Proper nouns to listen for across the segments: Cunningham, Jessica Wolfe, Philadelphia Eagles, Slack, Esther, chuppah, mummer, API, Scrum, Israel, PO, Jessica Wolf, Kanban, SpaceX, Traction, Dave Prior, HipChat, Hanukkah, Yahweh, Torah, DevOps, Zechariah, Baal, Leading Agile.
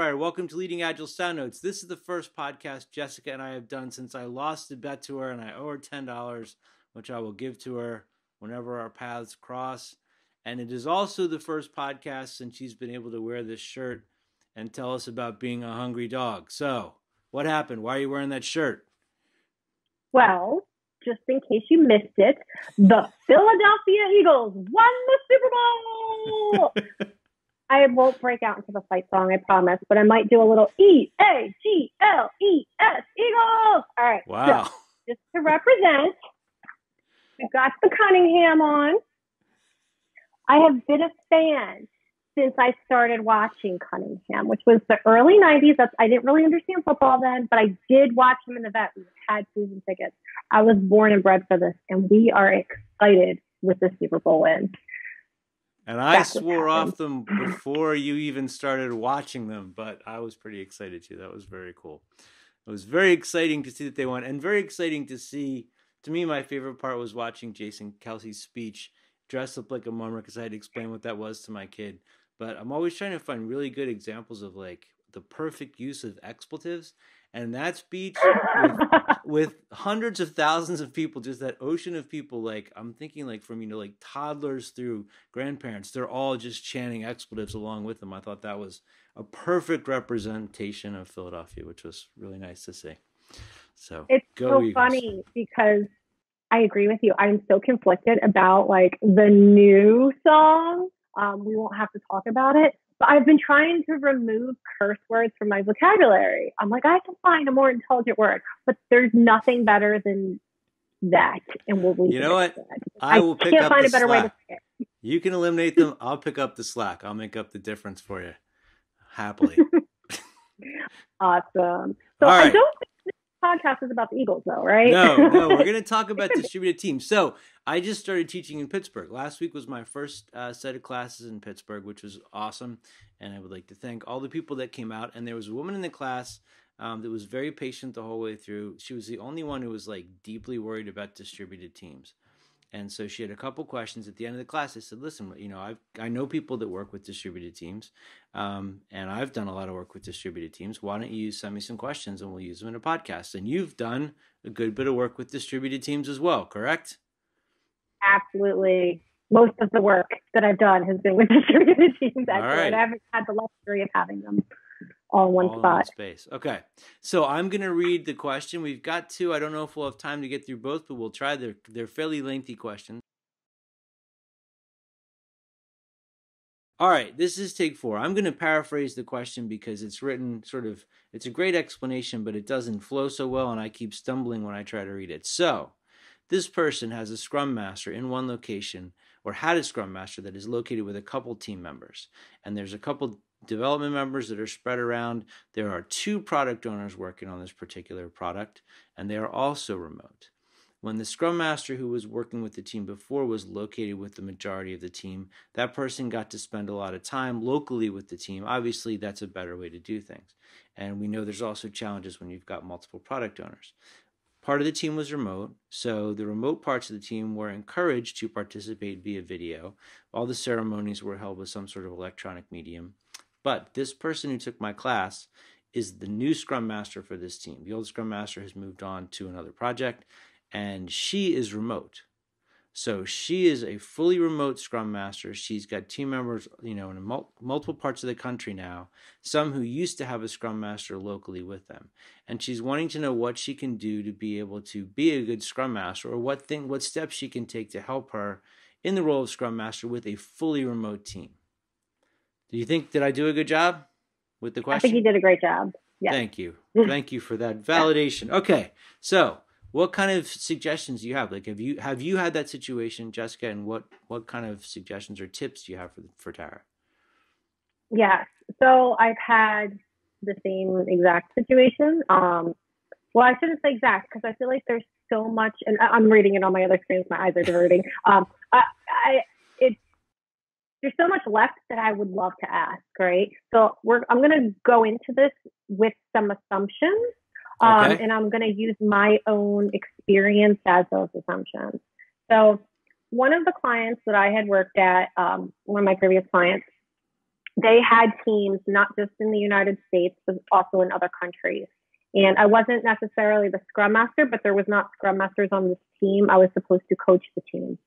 Prior. Welcome to Leading Agile Sound Notes. This is the first podcast Jessica and I have done since I lost a bet to her and I owe her $10, which I will give to her whenever our paths cross. And it is also the first podcast since she's been able to wear this shirt and tell us about being a hungry dog. So what happened? Why are you wearing that shirt? Well, just in case you missed it, the Philadelphia Eagles won the Super Bowl. I won't break out into the fight song, I promise, but I might do a little E-A-G-L-E-S, Eagles. All right. Wow. So, just to represent, we've got the Cunningham on. I have been a fan since I started watching Cunningham, which was the early 90s. I didn't really understand football then, but I did watch him in the vet. We had season tickets. I was born and bred for this, and we are excited with the Super Bowl win. And I swore off them before you even started watching them, but I was pretty excited too. That was very cool. It was very exciting to see that they won, and very exciting to see. To me, my favorite part was watching Jason Kelsey's speech, dressed up like a mummer, because I had to explain what that was to my kid. But I'm always trying to find really good examples of like the perfect use of expletives. And that speech with hundreds of thousands of people, just that ocean of people, like I'm thinking like from, you know, like toddlers through grandparents, they're all just chanting expletives along with them. I thought that was a perfect representation of Philadelphia, which was really nice to see. So it's so Eagles. Funny because I agree with you. I'm so conflicted about like the new song. We won't have to talk about it. But I've been trying to remove curse words from my vocabulary. I'm like, I can find a more intelligent word, but there's nothing better than that. And we'll you know what? I will pick up the slack. You can eliminate them. I'll pick up the slack. I'll make up the difference for you, happily. Awesome. So right. I don't think this podcast is about the Eagles, though, right? No. We're going to talk about distributed teams. So I just started teaching in Pittsburgh. Last week was my first set of classes in Pittsburgh, which was awesome. And I would like to thank all the people that came out. And there was a woman in the class that was very patient the whole way through. She was the only one who was like deeply worried about distributed teams. And so she had a couple questions at the end of the class. I said, listen, you know, I know people that work with distributed teams, and I've done a lot of work with distributed teams. Why don't you send me some questions and we'll use them in a podcast? And you've done a good bit of work with distributed teams as well, correct? Absolutely. Most of the work that I've done has been with distributed teams. Actually. Right. I haven't had the luxury of having them all in one spot. Space. Okay. So I'm going to read the question. We've got two. I don't know if we'll have time to get through both, but we'll try. They're fairly lengthy questions. All right. This is take 4. I'm going to paraphrase the question because it's written sort of, it's a great explanation, but it doesn't flow so well. And I keep stumbling when I try to read it. So this person has a scrum master in one location or had a scrum master that is located with a couple team members. And there's a couple development members that are spread around. There are 2 product owners working on this particular product, and they are also remote. When the scrum master who was working with the team before was located with the majority of the team, that person got to spend a lot of time locally with the team. Obviously, that's a better way to do things. And we know there's also challenges when you've got multiple product owners. Part of the team was remote, so the remote parts of the team were encouraged to participate via video. All the ceremonies were held with some sort of electronic medium. But this person who took my class is the new Scrum Master for this team. The old Scrum Master has moved on to another project, and she is remote. So she is a fully remote Scrum Master. She's got team members, you know, in multiple parts of the country now, some who used to have a Scrum Master locally with them. And she's wanting to know what she can do to be able to be a good Scrum Master, or what steps she can take to help her in the role of Scrum Master with a fully remote team. Do you think, did I do a good job with the question? I think you did a great job. Yeah. Thank you. Thank you for that validation. Okay. So what kind of suggestions do you have? Like, have you had that situation, Jessica, and what kind of suggestions or tips do you have for Tara? Yes. So I've had the same exact situation. Well, I shouldn't say exact because I feel like there's so much, and I'm reading it on my other screens. My eyes are diverting. There's so much left that I would love to ask, right? So I'm going to go into this with some assumptions, okay. And I'm going to use my own experience as those assumptions. So one of the clients that I had worked at, one of my previous clients, they had teams not just in the United States, but also in other countries. And I wasn't necessarily the scrum master, but there was not scrum masters on this team. I was supposed to coach the team.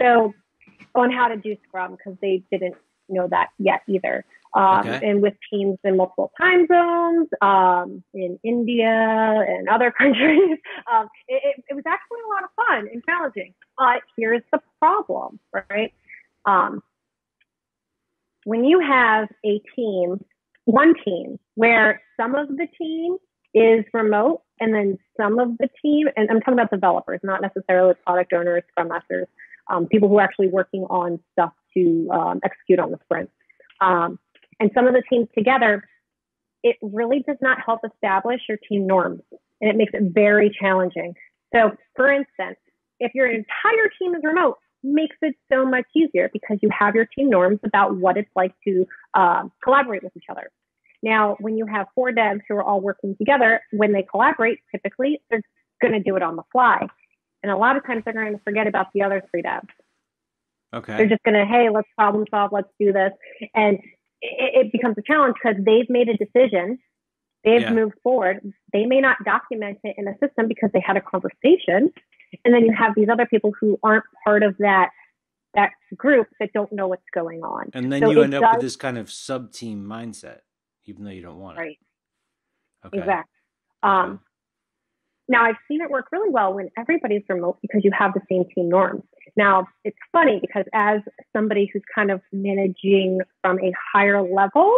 So on how to do scrum, because they didn't know that yet either. And with teams in multiple time zones, in India and other countries, it was actually a lot of fun and challenging. But here's the problem, right? When you have a team, one team, where some of the team is remote, and then some of the team, and I'm talking about developers, not necessarily product owners, scrum masters, people who are actually working on stuff to execute on the sprint. And some of the teams together, it really does not help establish your team norms, and it makes it very challenging. So, for instance, if your entire team is remote, makes it so much easier because you have your team norms about what it's like to collaborate with each other. Now, when you have four devs who are all working together, when they collaborate, typically they're going to do it on the fly. And a lot of times they're going to forget about the other three devs. Okay. They're just going to, hey, let's problem solve, let's do this. And it becomes a challenge because they've made a decision. They've moved forward. They may not document it in a system because they had a conversation. And then you have these other people who aren't part of that group that don't know what's going on. And then you end up with this kind of sub-team mindset, even though you don't want it. Right. Okay. Exactly. Okay. Now, I've seen it work really well when everybody's remote because you have the same team norms. Now, it's funny because as somebody who's kind of managing from a higher level,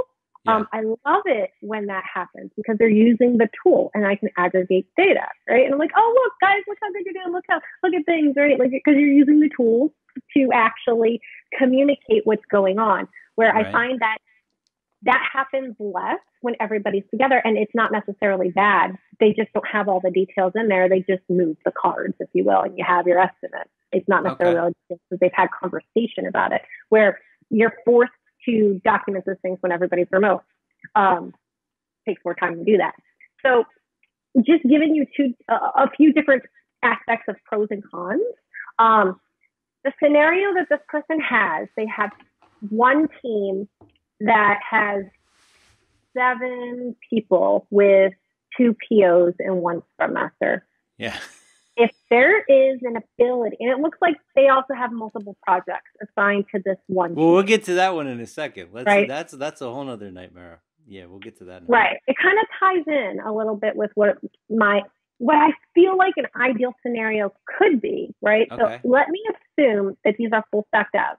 I love it when that happens because they're using the tool and I can aggregate data, right? And I'm like, oh, look, guys, look how good you're doing. Look at things, right? Like, because you're using the tools to actually communicate what's going on, where I find that happens less when everybody's together, and it's not necessarily bad. They just don't have all the details in there. They just move the cards, if you will, and you have your estimate. It's not necessarily because they've had conversation about it, where you're forced to document those things when everybody's remote. Takes more time to do that. So just giving you a few different aspects of pros and cons. The scenario that this person has, they have one team that has 7 people with 2 POs and 1 Scrum Master. Yeah. If there is an ability, and it looks like they also have multiple projects assigned to this one. Well, we'll get to that one in a second. That's a whole other nightmare. Yeah, we'll get to that. Right. It kind of ties in a little bit with what I feel like an ideal scenario could be, right? Okay. So let me assume that these are full stack devs.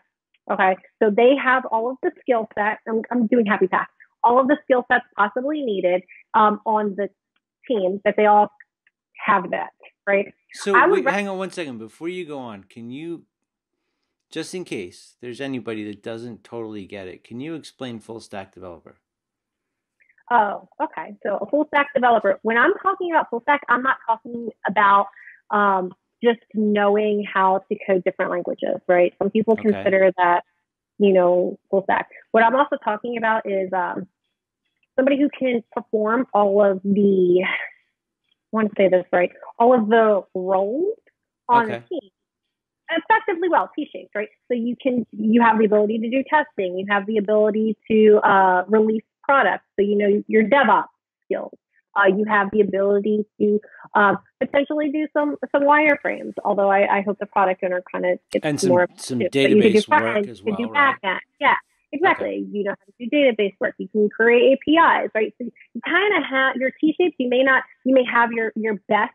Okay, so they have all of the skill sets. I'm doing happy path. All of the skill sets possibly needed on the team that they all have that, right? So wait, hang on one second. Before you go on, can you, just in case there's anybody that doesn't totally get it, can you explain full stack developer? Oh, okay. So a full stack developer. When I'm talking about full stack, I'm not talking about just knowing how to code different languages, right? Some people consider that, full stack. What I'm also talking about is somebody who can perform all of the, I want to say this right, all of the roles on the team effectively well, T-shaped, right? So you have the ability to do testing. You have the ability to release products. So your DevOps skills. You have the ability to potentially do some wireframes, although I hope the product owner kind of gets and more some database work as well. Yeah, exactly. Okay. You know how to do database work. You can create APIs, right? So you kind of have your T-shapes. You may have your best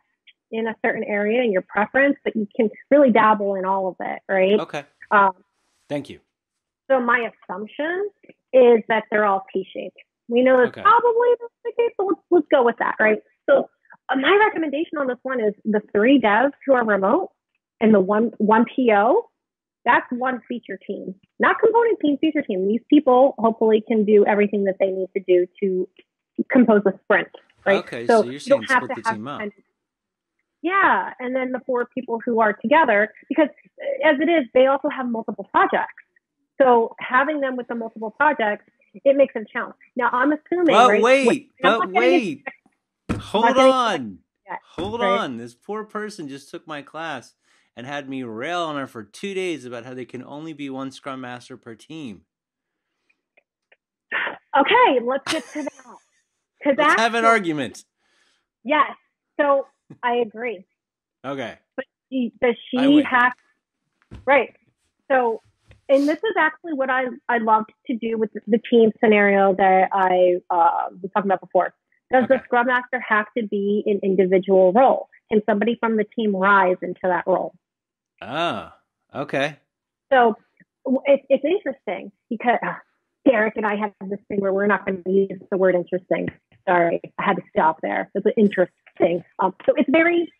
in a certain area and your preference, but you can really dabble in all of it, right? Okay. Thank you. So my assumption is that they're all T-shaped. We know that's probably not the case, so let's go with that, right? So my recommendation on this one is the 3 devs who are remote and the one PO, that's one feature team. Not component team, feature team. These people hopefully can do everything that they need to do to compose a sprint, right? Okay, so you're saying split the team up. Yeah, and then the 4 people who are together, because as it is, they also have multiple projects. So having them with the multiple projects, it makes it a challenge. Now, I'm assuming... Hold on. This poor person just took my class and had me rail on her for 2 days about how they can only be 1 scrum master per team. okay, let's get to that. Let's have an argument. Yes. So I agree. Okay. But does she have... Right. So, and this is actually what I loved to do with the team scenario that I was talking about before. Does the Scrum Master have to be an individual role? Can somebody from the team rise into that role? Oh, okay. So it's interesting because Derek and I have this thing where we're not going to use the word interesting. Sorry, I had to stop there. It's interesting. So it's very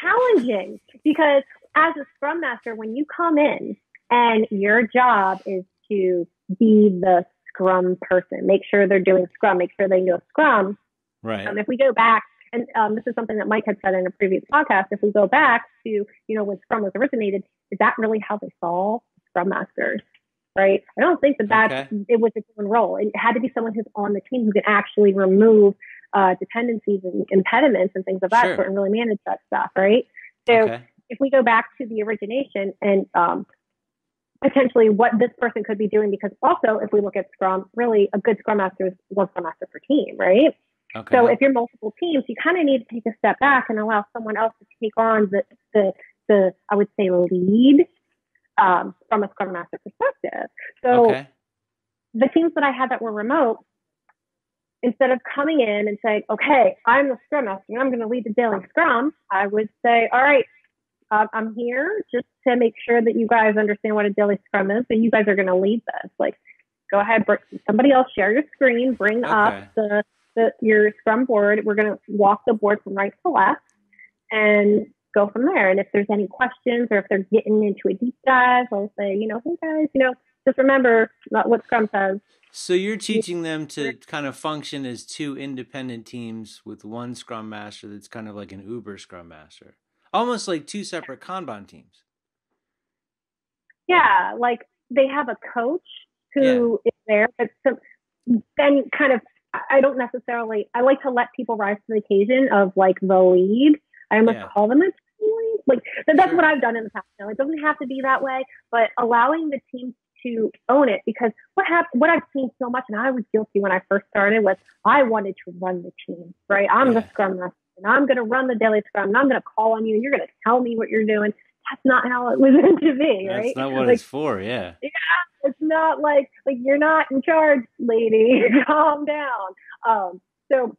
challenging because as a Scrum Master, when you come in and your job is to be the Scrum person, make sure they're doing Scrum, make sure they know Scrum. Right. If we go back, and this is something that Mike had said in a previous podcast, if we go back to, when Scrum was originated, is that really how they saw Scrum Masters, right? I don't think it was its own role. It had to be someone who's on the team who can actually remove dependencies and impediments and things of that sort and really manage that stuff, right? So if we go back to the origination and potentially what this person could be doing, because also if we look at Scrum, really a good Scrum Master is one Scrum Master per team, right? Okay. So if you're multiple teams, you kind of need to take a step back and allow someone else to take on the I would say lead from a Scrum Master perspective. So the teams that I had that were remote, instead of coming in and saying, okay, I'm the Scrum Master and I'm going to lead the daily Scrum, I would say, all right, I'm here just to make sure that you guys understand what a daily Scrum is, but you guys are going to lead this. Like, go ahead, somebody else share your screen, bring up your Scrum board. We're going to walk the board from right to left and go from there. And if there's any questions or if they're getting into a deep dive, I'll say, hey guys, just remember what Scrum says. So you're teaching them to kind of function as two independent teams with one Scrum Master that's kind of like an Uber Scrum Master. Almost like two separate Kanban teams. Yeah, like they have a coach who is there, but then kind of, I like to let people rise to the occasion of like the lead. I almost call them a lead. Like, that's what I've done in the past. It doesn't have to be that way, but allowing the team to own it, because what I've seen so much, and I was guilty when I first started, was I wanted to run the team, right? I'm the Scrum Master. And I'm going to run the daily Scrum, and I'm going to call on you, and you're going to tell me what you're doing. That's not how it was meant to be, right? That's not what it's for, yeah. Yeah, it's not like you're not in charge, lady. Calm down. So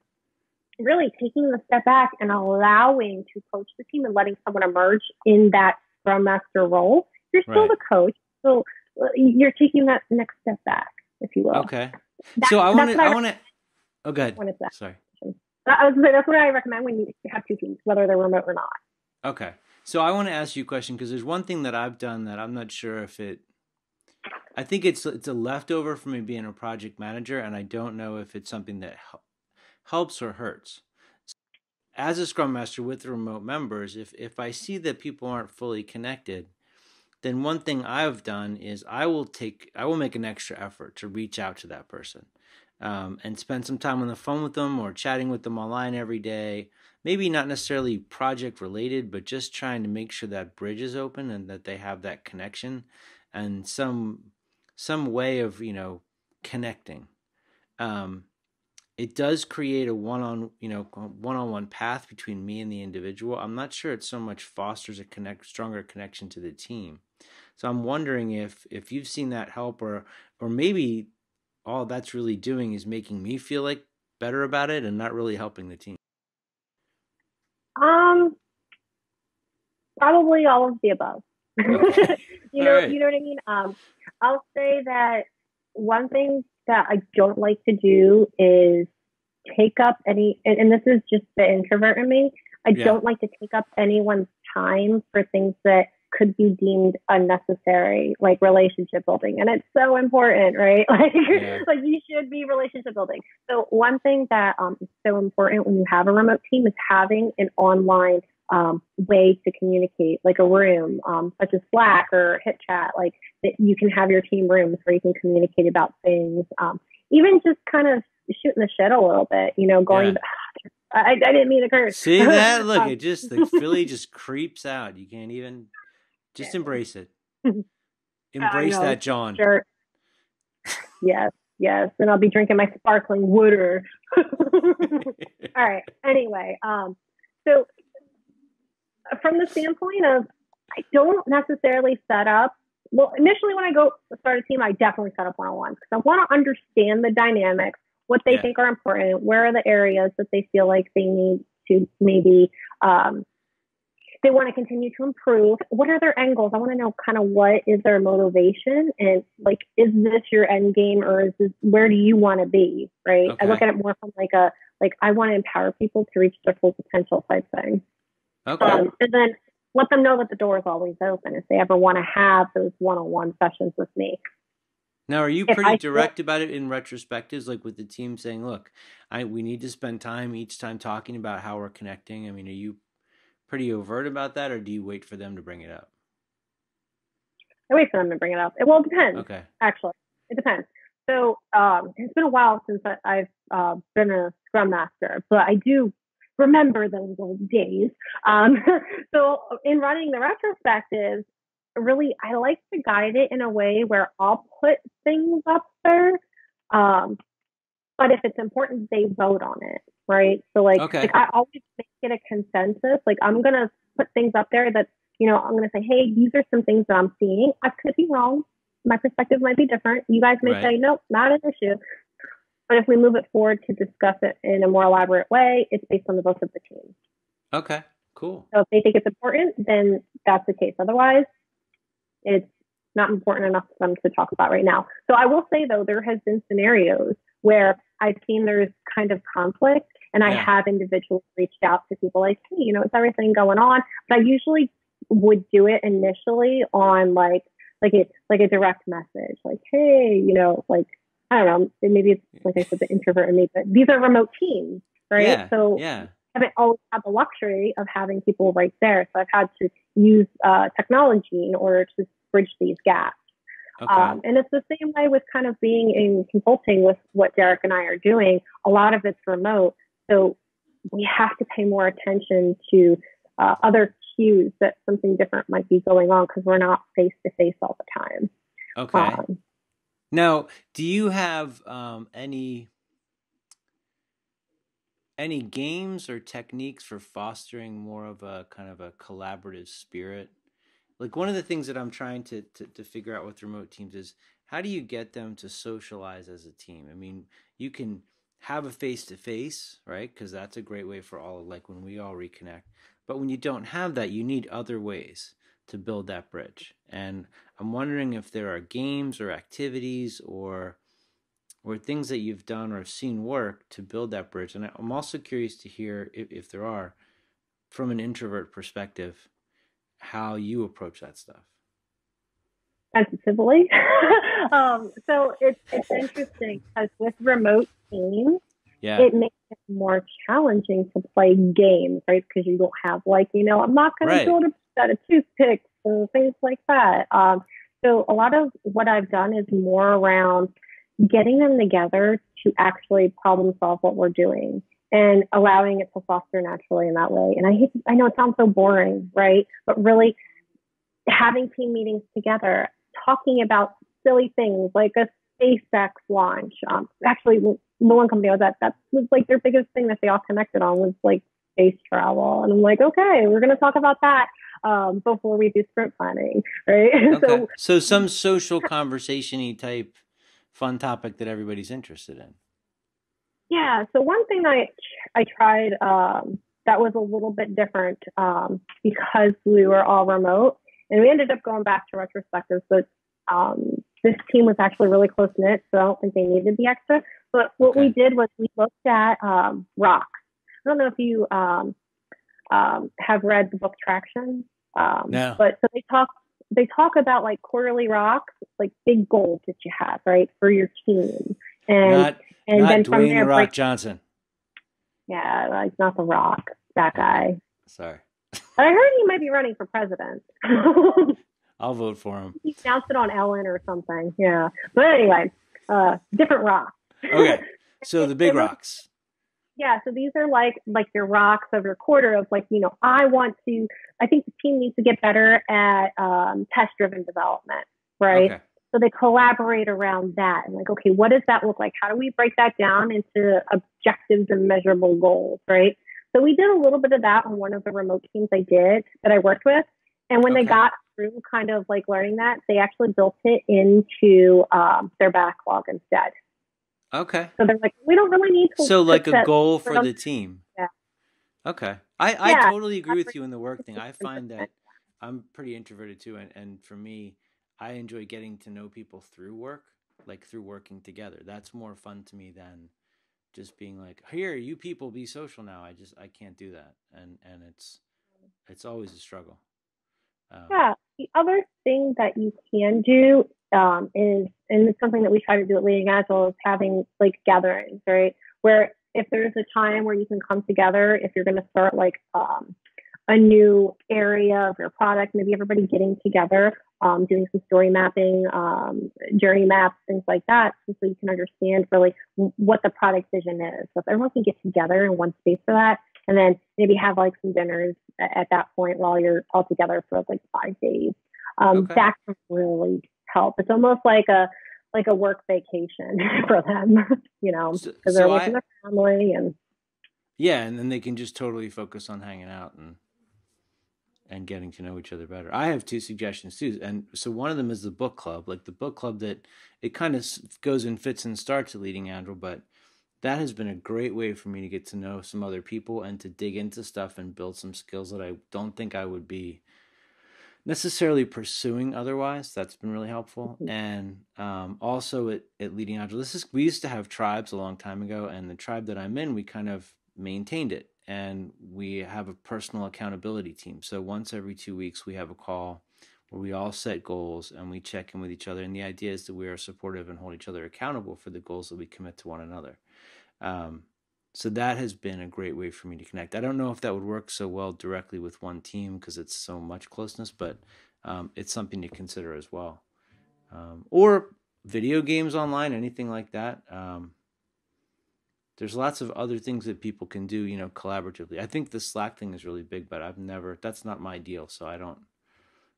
really taking a step back and allowing to coach the team and letting someone emerge in that Scrum Master role. You're still the coach, so you're taking that next step back, if you will. Okay. So I want to... Oh, go ahead. Sorry. I was going to say, that's what I recommend when you have two teams, whether they're remote or not. Okay. So I want to ask you a question, because there's one thing that I've done that I'm not sure if I think it's a leftover from me being a project manager, and I don't know if it's something that helps or hurts. As a Scrum Master with the remote members, if I see that people aren't fully connected, then one thing I've done is I will make an extra effort to reach out to that person. And spend some time on the phone with them or chatting with them online every day. Maybe not necessarily project related, but just trying to make sure that bridge is open and that they have that connection and some way of, connecting. It does create a one-on-one path between me and the individual. I'm not sure it so much fosters a stronger connection to the team. So I'm wondering if you've seen that help or maybe all that's really doing is making me feel like better about it and not really helping the team. Probably all of the above. Okay. You know what I mean? I'll say that one thing that I don't like to do is take up and this is just the introvert in me. I don't like to take up anyone's time for things that could be deemed unnecessary, like relationship building. And it's so important, right? Like you should be relationship building. So one thing that is so important when you have a remote team is having an online way to communicate, like a room, such as Slack or HipChat, like that you can have your team rooms where you can communicate about things. Even just kind of shooting the shit a little bit, going I didn't mean to curse. See that? Look, it just, the Philly just creeps out. You can't even... Just embrace it. Embrace that, John. Sure. Yes. Yes. And I'll be drinking my sparkling water. All right. Anyway, so from the standpoint of, I don't necessarily set up, well, initially when I go start a team, I definitely set up one-on-ones because I want to understand the dynamics, what they think are important, where are the areas that they feel like they need to maybe, they want to continue to improve. What are their end goals? I want to know kind of what is their motivation and like, is this your end game or is this, where do you want to be? Right. Okay. I look at it more from like a, like I want to empower people to reach their full potential type thing. Okay. And then let them know that the door is always open if they ever want to have those one-on-one sessions with me. Now, are you pretty direct about it in retrospectives, like with the team saying, look, we need to spend time each time talking about how we're connecting? I mean, are you pretty overt about that, or do you wait for them to bring it up? I wait for them to bring it up. It depends. Okay. Actually, it depends. So it's been a while since I've been a Scrum Master, but I do remember those old days. So in running the retrospectives, really, I like to guide it in a way where I'll put things up there. But if it's important, they vote on it. Right. So like I always make it a consensus. Like I'm going to put things up there that, you know, I'm going to say, hey, these are some things that I'm seeing. I could be wrong. My perspective might be different. You guys may say, nope, not an issue. But if we move it forward to discuss it in a more elaborate way, it's based on the votes of the team. Okay, cool. So if they think it's important, then that's the case. Otherwise, it's not important enough for them to talk about right now. So I will say, though, there has been scenarios where I've seen there's kind of conflict, and I have individuals reached out to people like, hey, you know, it's everything going on. But I usually would do it initially on like a direct message, like, hey, you know, like, I don't know, maybe it's like I said, the introvert in me, but these are remote teams, right? Yeah, so I haven't always had the luxury of having people right there. So I've had to use technology in order to bridge these gaps. Okay. And it's the same way with kind of being in consulting with what Derek and I are doing. A lot of it's remote. So we have to pay more attention to other cues that something different might be going on because we're not face-to-face all the time. Okay. Now, do you have any games or techniques for fostering more of a kind of a collaborative spirit? Like one of the things that I'm trying to figure out with remote teams is how do you get them to socialize as a team? I mean, you can have a face-to-face, right? Because that's a great way for all, like when we all reconnect. But when you don't have that, you need other ways to build that bridge. And I'm wondering if there are games or activities or things that you've done or have seen work to build that bridge. And I'm also curious to hear if there are, from an introvert perspective, how you approach that stuff. Sensitively. So it's interesting because with remote teams, it makes it more challenging to play games, right? Because you don't have like, you know, I'm not going to build a set of toothpicks and things like that. So a lot of what I've done is more around getting them together to actually problem solve what we're doing and allowing it to foster naturally in that way. And I know it sounds so boring, right? But really having team meetings together, talking about silly things like a SpaceX launch. Actually, the one company I was at, that was like their biggest thing that they all connected on was like space travel. And I'm like, okay, we're going to talk about that before we do sprint planning, right? Okay. So some social conversation-y type fun topic that everybody's interested in. Yeah. So one thing I tried that was a little bit different because we were all remote and we ended up going back to retrospectives. But this team was actually really close knit, so I don't think they needed the extra. But what we did was we looked at rocks. I don't know if you have read the book Traction, no. But so they talk about like quarterly rocks, like big goals that you have, right, for your team, and not then from Dwayne there, the Rock like, Johnson. Yeah, like not the Rock, that guy. Sorry, but I heard he might be running for president. I'll vote for him. He announced it on Ellen or something. Yeah, but anyway, different rocks. Okay, so the big rocks. Yeah, so these are like your rocks of your quarter of like, you know, I think the team needs to get better at test-driven development, right? Okay. So they collaborate around that and like, okay, what does that look like? How do we break that down into objectives and measurable goals, right? So we did a little bit of that on one of the remote teams I did that I worked with. And when they got through kind of like learning that, they actually built it into their backlog instead. Okay. So they're like, we don't really need to. So like a goal for the team. Yeah. Okay. I totally agree with you in the work thing. I find that I'm pretty introverted too. And for me, I enjoy getting to know people through work, like through working together. That's more fun to me than just being like, here, you people be social now. I can't do that. And it's always a struggle. Yeah. The other thing that you can do is, and it's something that we try to do at Leading Agile, is having like gatherings, right? Where if there's a time where you can come together, if you're going to start like a new area of your product, maybe everybody getting together, doing some story mapping, journey maps, things like that, so you can understand really what the product vision is. So if everyone can get together in one space for that, and then maybe have like some dinners at that point while you're all together for like 5 days, that can really help. It's almost like a work vacation for them, you know, because they're with their family and. Yeah. And then they can just totally focus on hanging out and getting to know each other better. I have two suggestions too. And so one of them is the book club, like the book club that it kind of goes and fits and starts at Leading Agile, but that has been a great way for me to get to know some other people and to dig into stuff and build some skills that I don't think I would be necessarily pursuing otherwise. That's been really helpful. And also at Leading Agile, we used to have tribes a long time ago, and the tribe that I'm in, we kind of maintained it, and we have a personal accountability team. So once every 2 weeks, we have a call where we all set goals and we check in with each other. And the idea is that we are supportive and hold each other accountable for the goals that we commit to one another. So that has been a great way for me to connect. I don't know if that would work so well directly with one team because it's so much closeness, but it's something to consider as well. Or video games online, anything like that. There's lots of other things that people can do, you know, collaboratively. I think the Slack thing is really big, but that's not my deal. So I don't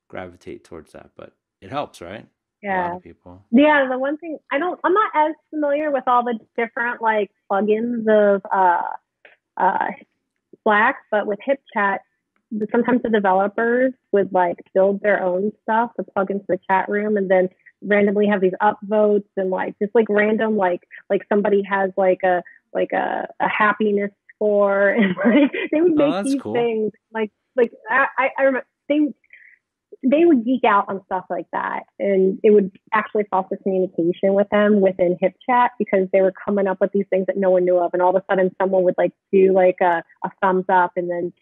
gravitate towards that, but it helps, right? Yeah. Yeah. The one thing I'm not as familiar with all the different like plugins of Slack, but with HipChat, sometimes the developers would like build their own stuff to plug into the chat room, and then randomly have these upvotes and like just like random like somebody has like a happiness score, and like they would make these things like I remember they would geek out on stuff like that, and it would actually foster communication with them within HipChat because they were coming up with these things that no one knew of. And all of a sudden someone would like do like a thumbs up and then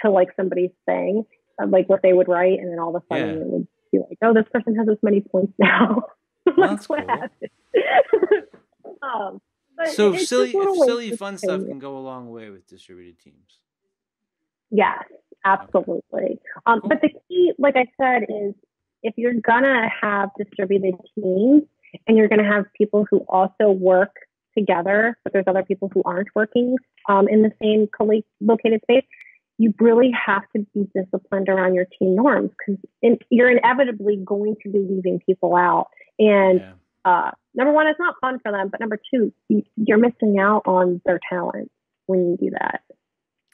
to like somebody's thing, like what they would write. And then all of a sudden it would be like, oh, this person has this many points now. That's cool. So silly fun stuff can go a long way with distributed teams. Yes, absolutely. But the key, like I said, is if you're going to have distributed teams and you're going to have people who also work together, but there's other people who aren't working in the same located space, you really have to be disciplined around your team norms because you're inevitably going to be leaving people out. And number one, it's not fun for them. But number two, you're missing out on their talent when you do that.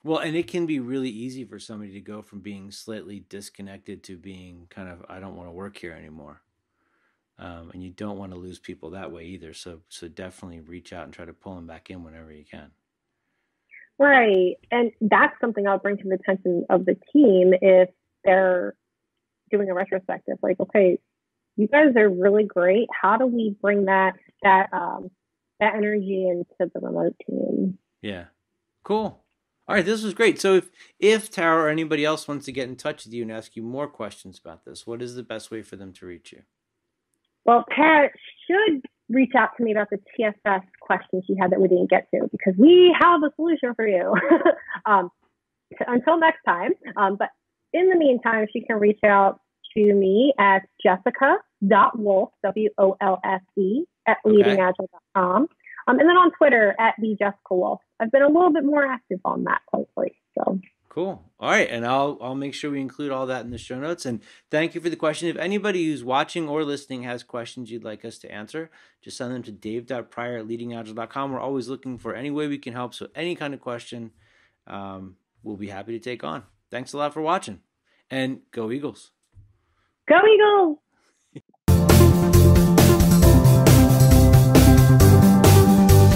Well, and it can be really easy for somebody to go from being slightly disconnected to being kind of, I don't want to work here anymore. And you don't want to lose people that way either. So definitely reach out and try to pull them back in whenever you can. Right. And that's something I'll bring to the attention of the team if they're doing a retrospective. Like, okay, you guys are really great. How do we bring that energy into the remote team? Yeah. Cool. All right, this was great. So if Tara or anybody else wants to get in touch with you and ask you more questions about this, what is the best way for them to reach you? Well, Tara should reach out to me about the TSS questions she had that we didn't get to because we have a solution for you. Until next time. But in the meantime, she can reach out to me at jessica.wolfe, W-O-L-F-E, at leadingagile.com. And then on Twitter at the Jessica Wolf. I've been a little bit more active on that lately. So Cool. All right. And I'll make sure we include all that in the show notes. And thank you for the question. If anybody who's watching or listening has questions you'd like us to answer, just send them to dave.prior@leadingagile.com. We're always looking for any way we can help. So any kind of question, we'll be happy to take on. Thanks a lot for watching. And go Eagles. Go Eagles!